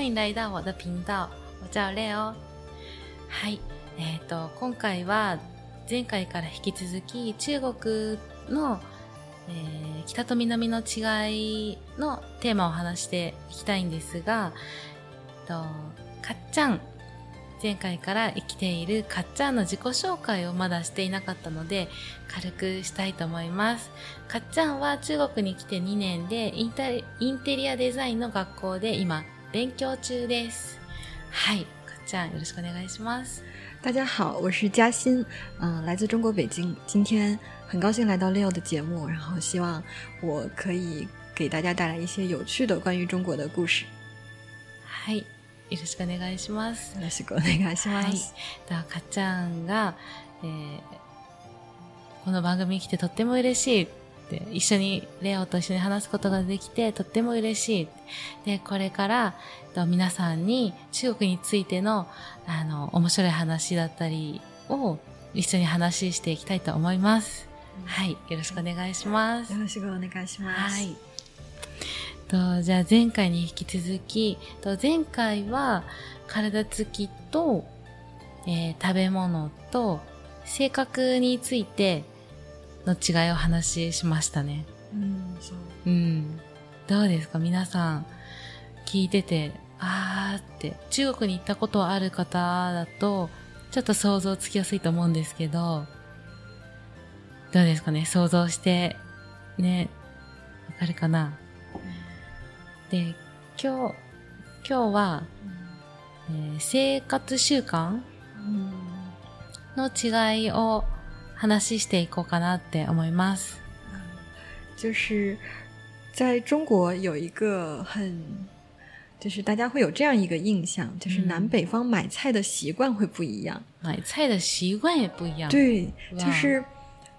欢迎来到我的频道，我叫 Leo。 はい、今回は前回から引き続き中国の、北と南の違いのテーマを話していきたいんですが、かっちゃん、前回から生きているかっちゃんの自己紹介をまだしていなかったので軽くしたいと思います。かっちゃんは中国に来て2年でインテリアデザインの学校で今勉強中です。はい、かっちゃんよろしくお願いします。大家好，我是嘉欣，来自中国北京，今天很高兴来到 Leo 的节目，然后希望我可以给大家带来一些有趣的关于中国的故事。はいよろしくお願いします。よろしくお願いします。はい、かっちゃんが、この番組に来てとっても嬉しいって、一緒にレオと一緒に話すことができてとっても嬉しい。でこれから皆さんに中国についての面白い話だったりを一緒に話していきたいと思います。はい、よろしくお願いします。よろしくお願いします。はい。じゃあ前回に引き続き、前回は体つきと、食べ物と性格についての違いを話しましたね。うん、そう。うん。どうですか皆さん聞いてて、あーって中国に行ったことある方だとちょっと想像つきやすいと思うんですけど、どうですかね、想像してね、わかるかな。で今日は、生活習慣の違いを話していこうかなって思います。就是在中国有一个就是大家会有这样一个印象，就是南北方买菜的习惯会不一样，买菜的习惯也不一样。对，就是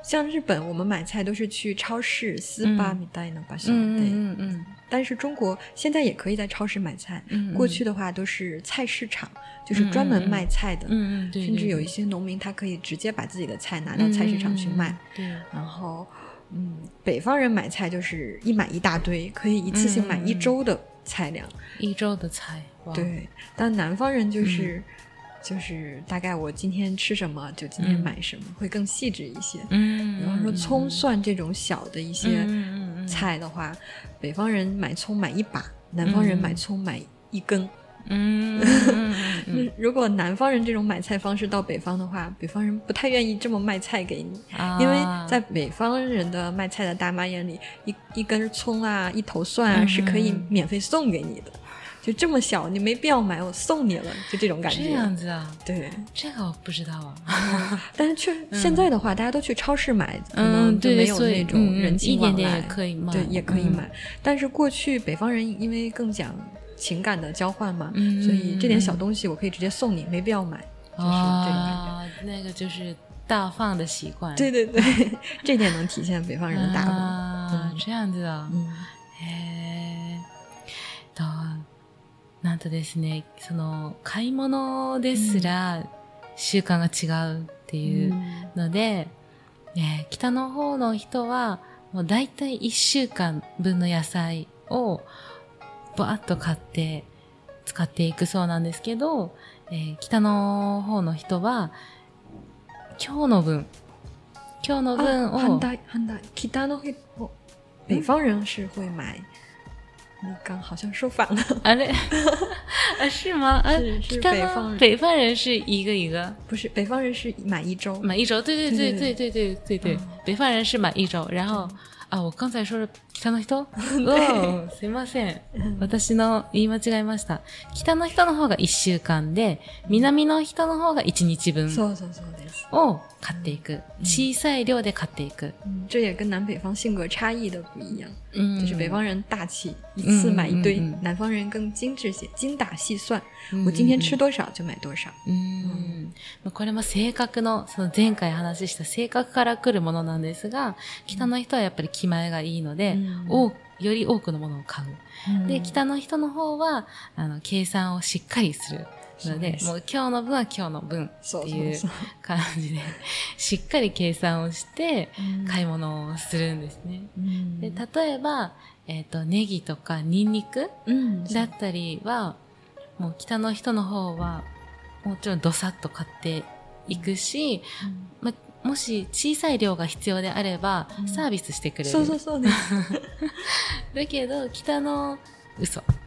像日本我们买菜都是去超市スーパーみたいな場所で。但是中国现在也可以在超市买菜，过去的话都是菜市场，就是专门卖菜的，对对甚至有一些农民他可以直接把自己的菜拿到菜市场去卖，对然后北方人买菜就是一买一大堆，可以一次性买一周的菜量，一周的菜，哇对，但南方人就是大概我今天吃什么就今天买什么，会更细致一些，然后说葱蒜这种小的一些菜的话，北方人买葱买一把，南方人买葱买一根。如果南方人这种买菜方式到北方的话，北方人不太愿意这么卖菜给你，因为在北方人的卖菜的大妈眼里，一根葱啊，一头蒜啊是可以免费送给你的，就这么小，你没必要买，我送你了，就这种感觉。这样子啊？对，这个我不知道啊。但是现在的话，大家都去超市买，可能就没有那种人情往来，一点点也可以买，对，也可以买。但是过去北方人因为更讲情感的交换嘛，所以这点小东西我可以直接送你，没必要买，就是这种感觉。那个就是大方的习惯。对对对，这点能体现北方人的大方。啊，这样子啊。へえ。なんとですね、その買い物ですら習慣が違うっていうので、北の方の人はもうだいたい1週間分の野菜をバーッと買って使っていくそうなんですけど、北の方の人は今日の分を反対北の人北方人是会买。你刚好像说反了啊？是吗？是北方人，北方人是一个一个，不是北方人是买一周，对对对对对对对对，北方人是买一周。然后啊，我刚才说是北の人，哦，すみません、私の言い間違えました。北の人の方が1週間で、南の人の方が1日分を買っていく、小さい量で買っていく。这也跟南北方性格差异的不一样，就是北方人大气，一次买一堆；南方人更精致些，精打细算。我今天吃多少就买多少。これも性格の、その前回話した性格から来るものなんですが、北の人はやっぱり気前がいいので、より多くのものを買う。で、北の人の方は計算をしっかりするので、もう今日の分は今日の分っていう感じで、しっかり計算をして買い物をするんですね。で、例えばネギとかニンニクだったりは、もう北の人の方はもちろんどさっと買っていくし、うん、ま、もし小さい量が必要であればサービスしてくれる、うん、そうですだけど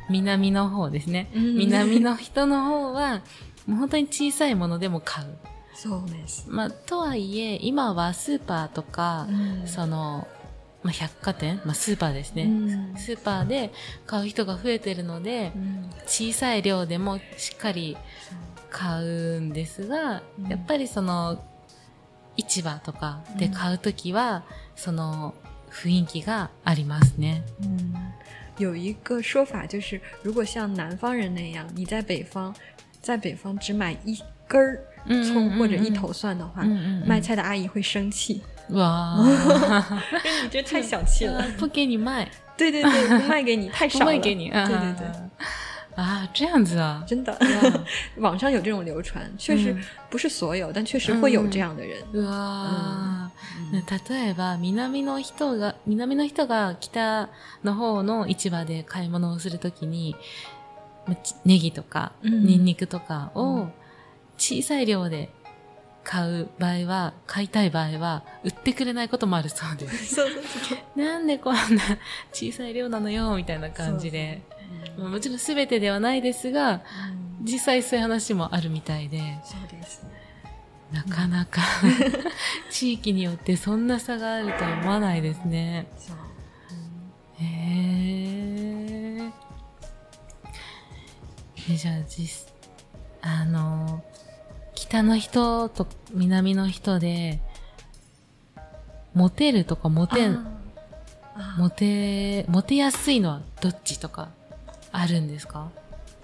南の方ですね、うん、南の人の方はもう本当に小さいものでも買う。そうです、まあ、とはいえ今はスーパーとか、うん、そのまあ、百貨店、まあ、スーパーですね、うん、スーパーで買う人が増えてるので、うん、小さい量でもしっかり買うんですが、うん、やっぱりその市場とかで買うときは、うん、その雰囲気がありますね。嗯，有一个说法就是，如果像南方人那样，你在北方只买一根葱或者一头蒜的话，卖菜的阿姨会生气。哇，你这太小气了，不给你卖。对对对，不卖给你，太少了。不卖给你，啊、对对对。啊，这样子啊，真的，啊、网上有这种流传，确实不是所有，但确实会有这样的人。哇、嗯，例えば南の人が北の方の市場で買い物をするときに、ネギとかニンニクとかを小さい量で。買いたい場合は売ってくれないこともあるそうです。そうですね。なんでこんな小さい量なのよみたいな感じで、うん、もちろん全てではないですが、うん、実際そういう話もあるみたいで、そうですね。なかなか、うん、地域によってそんな差があるとは思わないですね。そう。うん、へえ。じゃあ北の人と南の人でモテるとかモテやすいのはどっちとかあるんですか？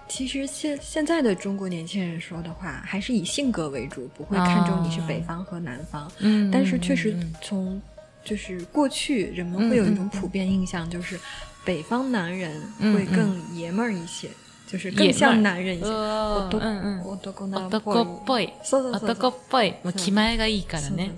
其实现在的中国年轻人说的话，还是以性格为主，不会看重你是北方和南方。嗯，但是确实从就是过去人们会有一种普遍印象，就是北方男人会更爷们儿一些。就是更像男人一些，男っぽい、男っぽい、気前がいいからね。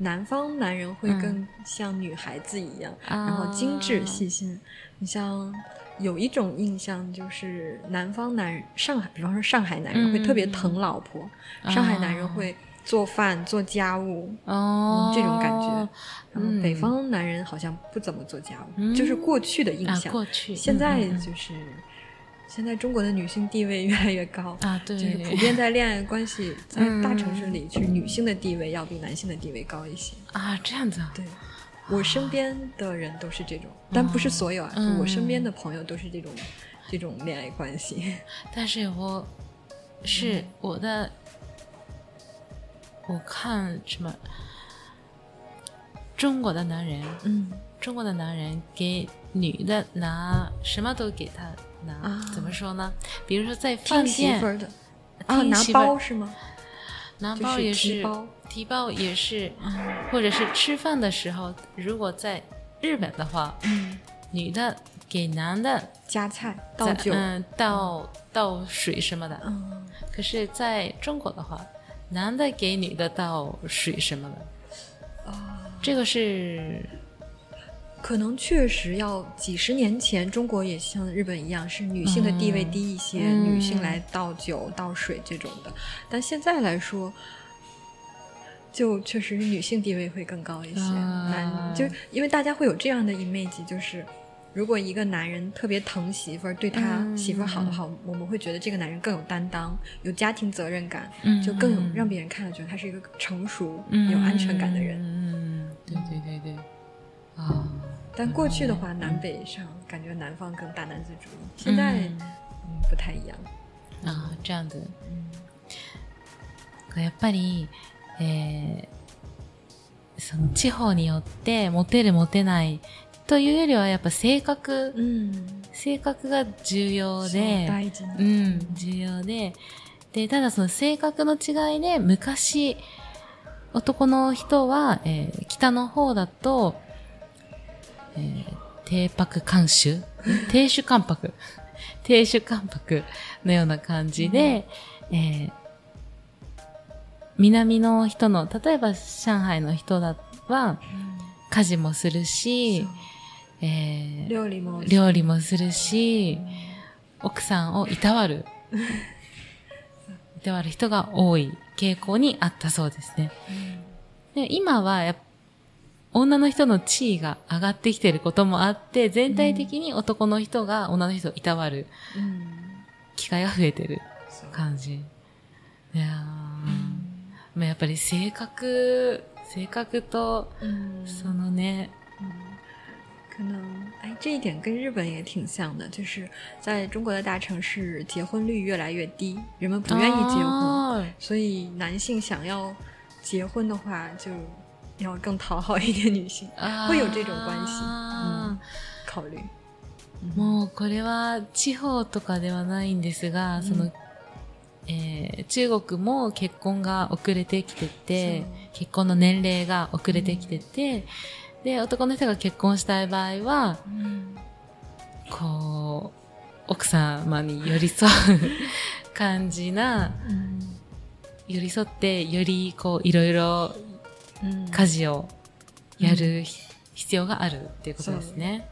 南方男人会更像女孩子一样，然后精致细心。你像有一种印象就是南方男人，比方说上海男人会特别疼老婆，上海男人会做饭做家务，这种感觉。然后北方男人好像不怎么做家务，就是过去的印象。现在就是。现在中国的女性地位越来越高啊，对，就是普遍在恋爱关系，在大城市里，就是女性的地位要比男性的地位高一些啊，这样子啊。对，我身边的人都是这种，但不是所有啊，我身边的朋友都是这种恋爱关系。但是我看什么中国的男人给女的拿什么都给他。怎么说呢？比如说在饭店，拿包是吗？拿包也是，提包也是，或者是吃饭的时候，如果在日本的话，女的给男的加菜、倒酒、倒水什么的。可是在中国的话，男的给女的倒水什么的。这个是。可能确实要几十年前中国也像日本一样是女性的地位低一些、女性来倒酒倒水这种的，但现在来说就确实女性地位会更高一些、就因为大家会有这样的 image， 就是如果一个男人特别疼媳妇儿，对他媳妇儿好的话、我们会觉得这个男人更有担当，有家庭责任感、就更有让别人看到觉得他是一个成熟、有安全感的人。对对对对啊、但过去的话、南北上感觉南方更大男子主义，现在不太一样啊，这样子。やっぱり、その地方によってモテるモテないというよりはやっぱ性格が重要で、大事な、重要で、でただその性格の違いで昔男の人は、北の方だと。亭主関白のような感じで、南の人の例えば上海の人だは家事もするし、料理もするし、奥さんをいたわるではある人が多い傾向にあったそうですね。で今は女の人の地位が上がってきてることもあって、全体的に男の人が女の人をいたわる機会が増えてる感じ。いやー、やっぱり性格と、そのね、可能这一点跟日本也挺像的，就是在中国的大城市，结婚率越来越低，人们不愿意结婚，所以男性想要结婚的话，就要更讨好一点女性，会有这种关系。考虑。もうこれは地方とかではないんですが、その、中国も結婚が遅れてきてて、結婚の年齢が遅れてきてて。で、男の人が結婚したい場合は、こう、奥様に寄り添う感じな、寄り添って、よりこう、いろいろ家事をやる必要があるっていうことですね。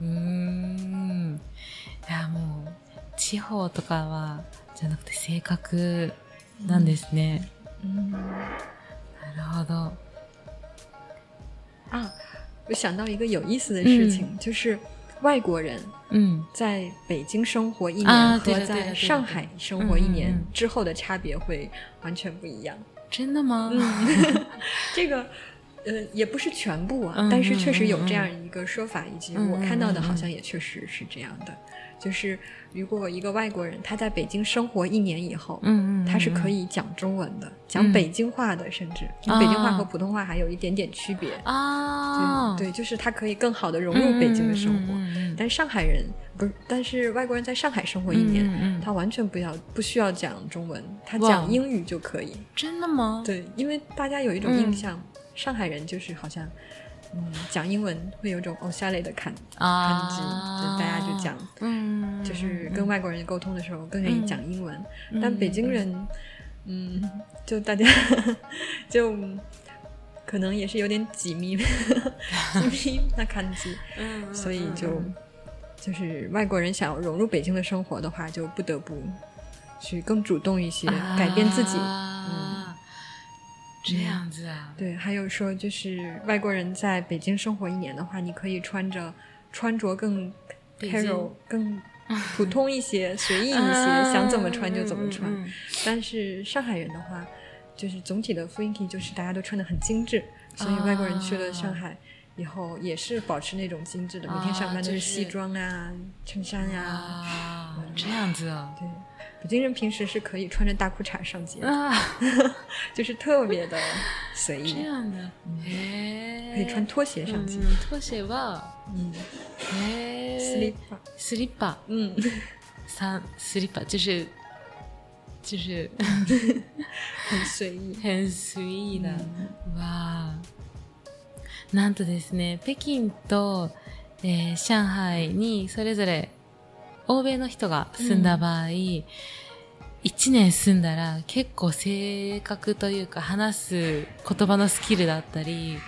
いや、もう、地方とかは、じゃなくて性格なんですね。なるほど。我想到一个有意思的事情，就是外国人在北京生活一年和在上海生活一年之后的差别会完全不一样。真的吗？这个也不是全部啊，但是确实有这样一个说法，以及我看到的好像也确实是这样的。就是如果一个外国人他在北京生活一年以后，他是可以讲中文的，讲北京话的，甚至北京话和普通话还有一点点区别啊。对，就是他可以更好的融入北京的生活。但上海人不是，但是外国人在上海生活一年，他完全不需要讲中文，他讲英语就可以。真的吗？对，因为大家有一种印象，上海人就是好像。讲英文会有一种おしゃれ的感じ，就大家就讲，就是跟外国人沟通的时候更愿意讲英文。但北京人，就大家就可能也是有点挤咪那感じ，所以就是外国人想要融入北京的生活的话，就不得不去更主动一些，改变自己。这样子啊，对，还有说就是外国人在北京生活一年的话，你可以穿着更 casual 更普通一些，随意一些，想怎么穿就怎么穿。但是上海人的话，就是总体的雰囲気就是大家都穿得很精致，所以外国人去了上海以后也是保持那种精致的，每天上班都是西装啊、衬衫啊。这样子啊，对。北京人平时是可以穿着大裤衩上街的，就是特别的随意。这样的，可以穿拖鞋上街。拖鞋は、スリッパ，スリッパ就是很随意的。哇，なんとですね、北京と、上海にそれぞれ。欧米の人が住んだ場合、1年住んだら結構性格というか話す言葉のスキルだったり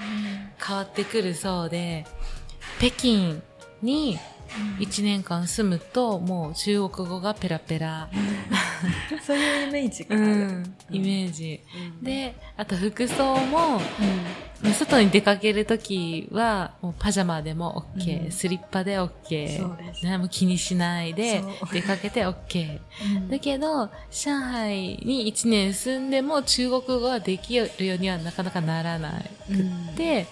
変わってくるそうで、北京に1年間住むともう中国語がペラペラ。そういうイメージがある。イメージ。で、あと服装も、外に出かけるときはもうパジャマでも OK、スリッパで OK、何も気にしないで出かけて OK、だけど上海に1年住んでも中国語ができるようにはなかなかならなくって、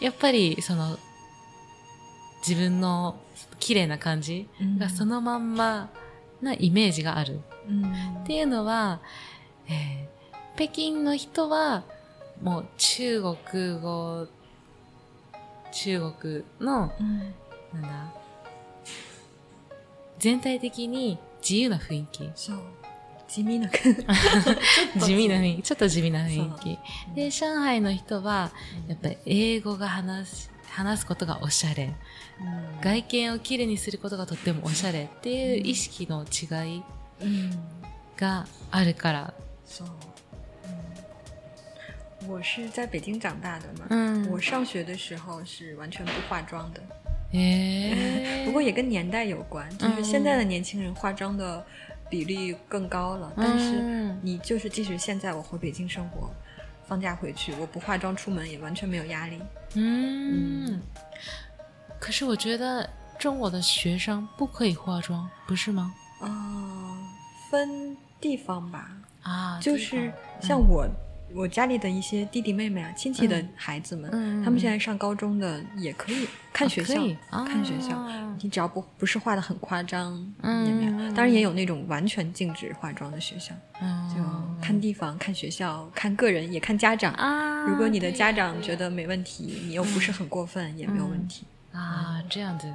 やっぱりその自分の綺麗な感じがそのまんまなイメージがある、っていうのは、北京の人はもう中国の、なんだ全体的に自由な雰囲気。そう。地味な雰囲気。ちょっと地味な雰囲気。で、上海の人は、やっぱり英語が話すことがおしゃれ。外見をきれいにすることがとってもおしゃれっていう意識の違いがあるから。そう。我是在北京长大的嘛，我上学的时候是完全不化妆的，不过也跟年代有关，就是现在的年轻人化妆的比例更高了，但是你就是即使现在我回北京生活，放假回去我不化妆出门也完全没有压力。可是我觉得中国的学生不可以化妆，不是吗？分地方吧。就是像我家里的一些弟弟妹妹啊，亲戚的孩子们，他们现在上高中的也可以看学校，看学校，你只要不是画得很夸张，也没有。当然也有那种完全禁止化妆的学校，就看地方、看学校、看个人，也看家长。如果你的家长觉得没问题，你又不是很过分，也没有问题这样子。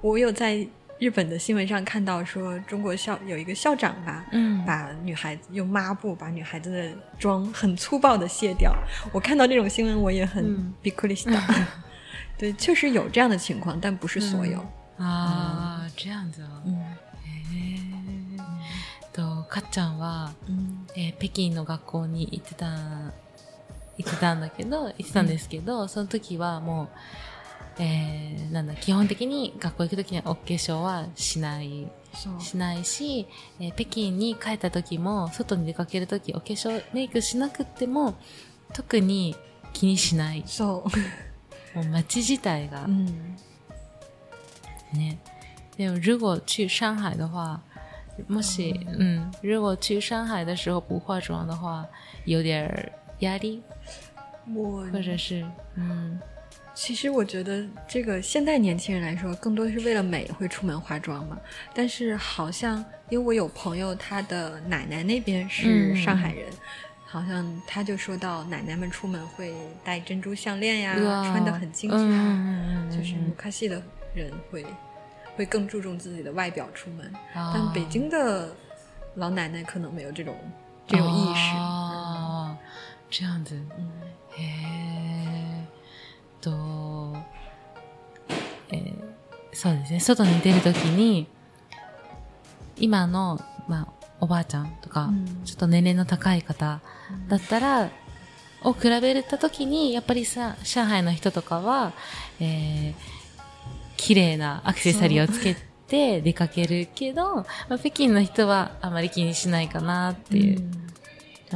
我有在日本的新闻上看到说，中国有一个校长吧，把女孩子用抹布把女孩子的妆很粗暴的卸掉。我看到这种新闻我也很びっくりした。对，确实有这样的情况，但不是所有。这样子哦。かっちゃんは、北京の学校に行ってたんですけど、その時はもう。なんだ、基本的に学校行くときにはお化粧はしないし、北京に帰ったときも外に出かけるときお化粧メイクしなくても特に気にしない。もう街自体が、ね。でも如果去上海的话，もし、如果去上海的时候不化妆的话，有点压力，或者是其实我觉得这个现代年轻人来说更多是为了美会出门化妆嘛，但是好像因为我有朋友他的奶奶那边是上海人，好像他就说到奶奶们出门会戴珍珠项链呀，穿得很精致，就是昔的人会更注重自己的外表出门，但北京的老奶奶可能没有这种意识。这样子。そうですね、外に出るときに今の、おばあちゃんとか、ちょっと年齢の高い方だったら、を比べたときにやっぱり上海の人とかは、綺麗なアクセサリーをつけて出かけるけど、北京の人はあまり気にしないかなっていう、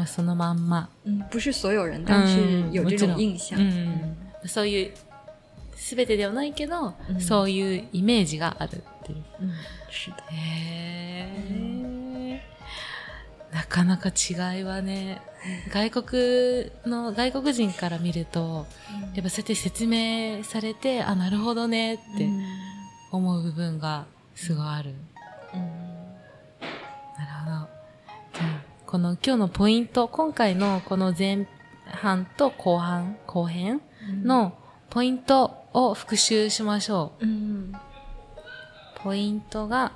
そのまんま、不是所有人但是有这种印象、そういう全てではないけど、そういうイメージがあるっていう。なかなか違いはね、外国人から見ると、やっぱそうやって説明されて、あ、なるほどねって思う部分がすごいある。なるほど。じゃあこの今日のポイント、今回のこの前半と後編のポイントを復習しましょう。ポイントが、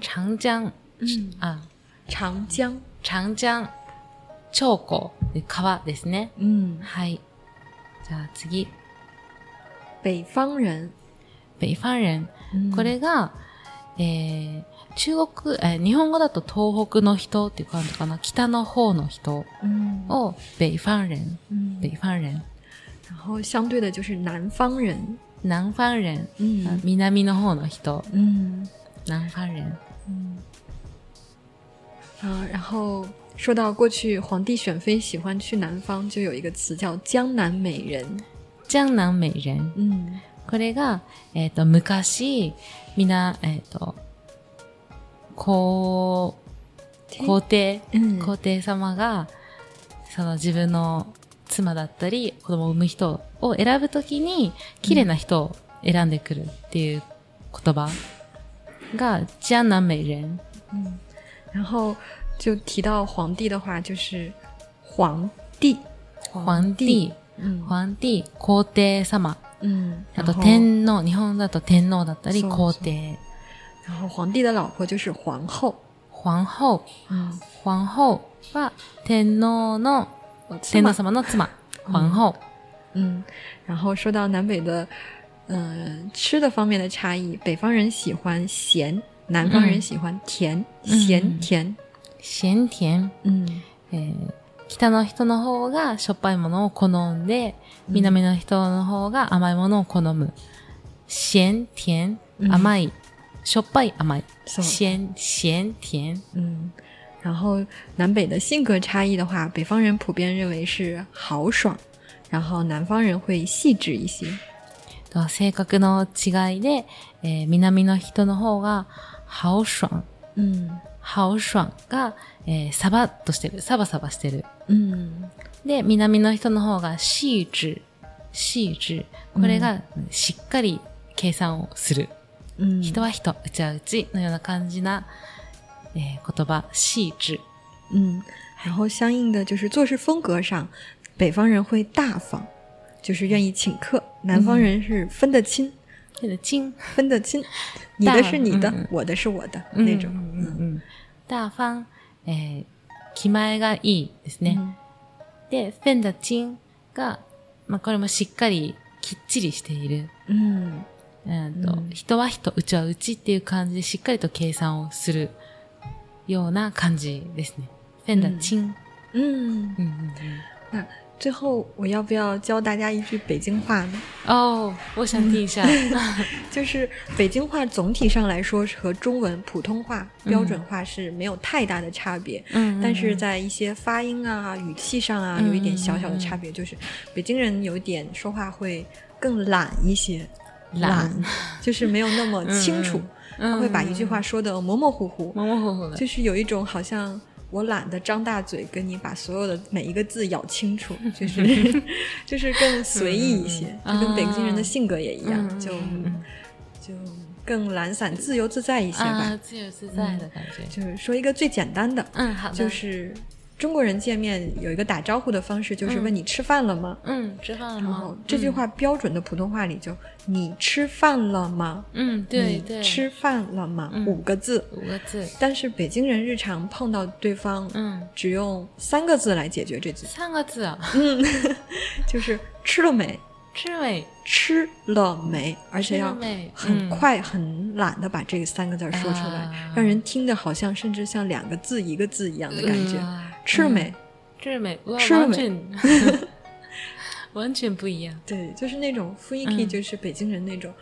長江、長江、川ですね。はい。じゃあ次。北方人。これが、日本語だと東北の人っていう感じかな。北の方の人を北方人、然后相对的就是南方人、南の方の人、南方人。然后说到过去皇帝选妃喜欢去南方，就有一个词叫江南美人。これが昔みんな皇帝様がその自分の妻だったり子供を産む人を選ぶときに綺麗な人を選んでくるっていう言葉が江南美人。然后就提到皇帝的话就是皇帝、皇帝様。あと天皇、日本だと天皇だったり皇帝。然后皇帝的老婆就是皇后。皇后は天皇様の妻。皇后。然后说到南北的吃的方面的差异，北方人喜欢咸，南方人喜欢甜。咸甜。北の人の方がしょっぱいものを好んで、南の人の方が甘いものを好む。咸、甜、甘い、しょっぱい、甘い。咸、咸、甜。嗯。然后南北的性格差异的话，北方人普遍认为是豪爽，然后南方人会细致一些。性格の違いで、南の人の方が豪爽。嗯。豪爽が、サバッとしてる。サバサバしてる。うん、で、南の人の方が細致。細致。これが、しっかり計算をする。うん、人は人、うちはうちのような感じな、言葉、細致。嗯。然后相应的就是做事风格上，北方人会大方，就是愿意请客；南方人是分得清。分得清。你的是你的，我的是我的那种。嗯。大方、気前がいいですね。で、分得清が、まあ、これもしっかりきっちりしている。人は人、うちはうちっていう感じでしっかりと計算をするような感じですね。分得清。那最后我要不要教大家一句北京话呢？我想听一下。就是北京话总体上来说和中文普通话标准话是没有太大的差别，但是在一些发音啊语气上啊有一点小小的差别，就是北京人有点说话会更懒一些，懒就是没有那么清楚，他会把一句话说得模模糊糊的，就是有一种好像我懒得张大嘴跟你把所有的每一个字咬清楚，就是更随意一些，就跟北京人的性格也一样，就更懒散自由自在一些吧，自由自在的感觉。就是说一个最简单的，好的，就是中国人见面有一个打招呼的方式，就是问你吃饭了吗？吃饭了吗？然后这句话标准的普通话里就你吃饭了吗？对对，吃饭了吗？5个字。但是北京人日常碰到对方，只用3个字来解决这句。3个字啊？就是吃了没？吃了没？而且要很快、很懒的把这3个字说出来，让人听得好像甚至像2个字、1个字一样的感觉。吃了没？吃了没？完全不一样。对，就是那种雰囲気，就是北京人那种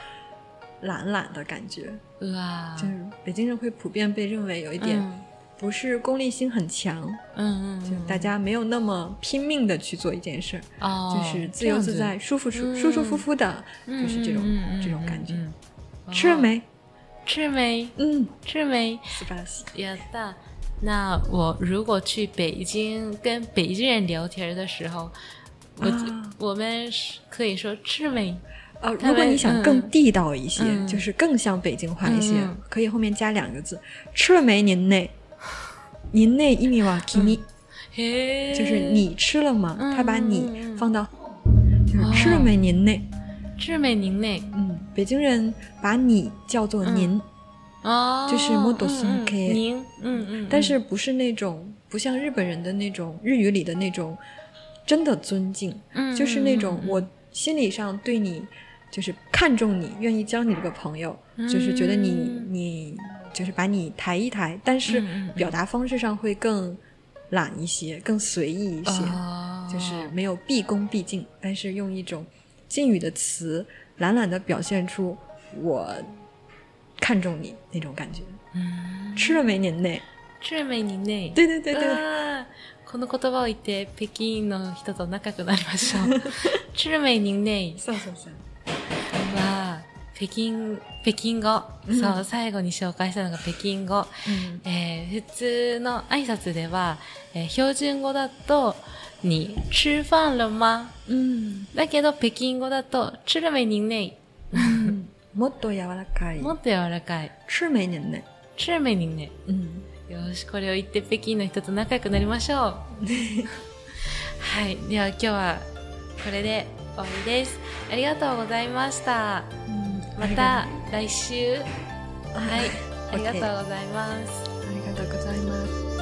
懒懒的感觉。哇，就是北京人会普遍被认为有一点不是功利心很强，就大家没有那么拼命的去做一件事，就是自由自在、舒服的，就是这种感觉。吃了没？吃了没？素晴らしい。やった。那我如果去北京跟北京人聊天的时候，我们可以说吃没？如果你想更地道一些，就是更像北京话一些，可以后面加2个字，吃了没您内？您内意味は君，就是你吃了吗？他把你放到，就是吃了没您内？吃了没您内？北京人把你叫做您。就是もっと尊敬您，但是不是那种不像日本人的那种日语里的那种真的尊敬，就是那种我心理上对你就是看重你，愿意交你这个朋友，就是觉得你就是把你抬一抬，但是表达方式上会更懒一些，更随意一些，就是没有毕恭毕敬，但是用一种敬语的词懒懒地表现出我看重你那种感觉。吃了没您内？吃了没您内？对对对对。この言葉を言って北京の人と仲良くなりましょう。吃了没您内？そう。わあ、北京語。そう、最後に紹介したのが北京語。普通の挨拶では、標準語だと你吃饭了吗？だけど北京語だと吃了没您内？もっと柔らかい。吃没您ね。よし、これを言って北京の人と仲良くなりましょう。はい、では今日はこれで終わりです。ありがとうございました。また来週。はい、ありがとうございます。ありがとうございます。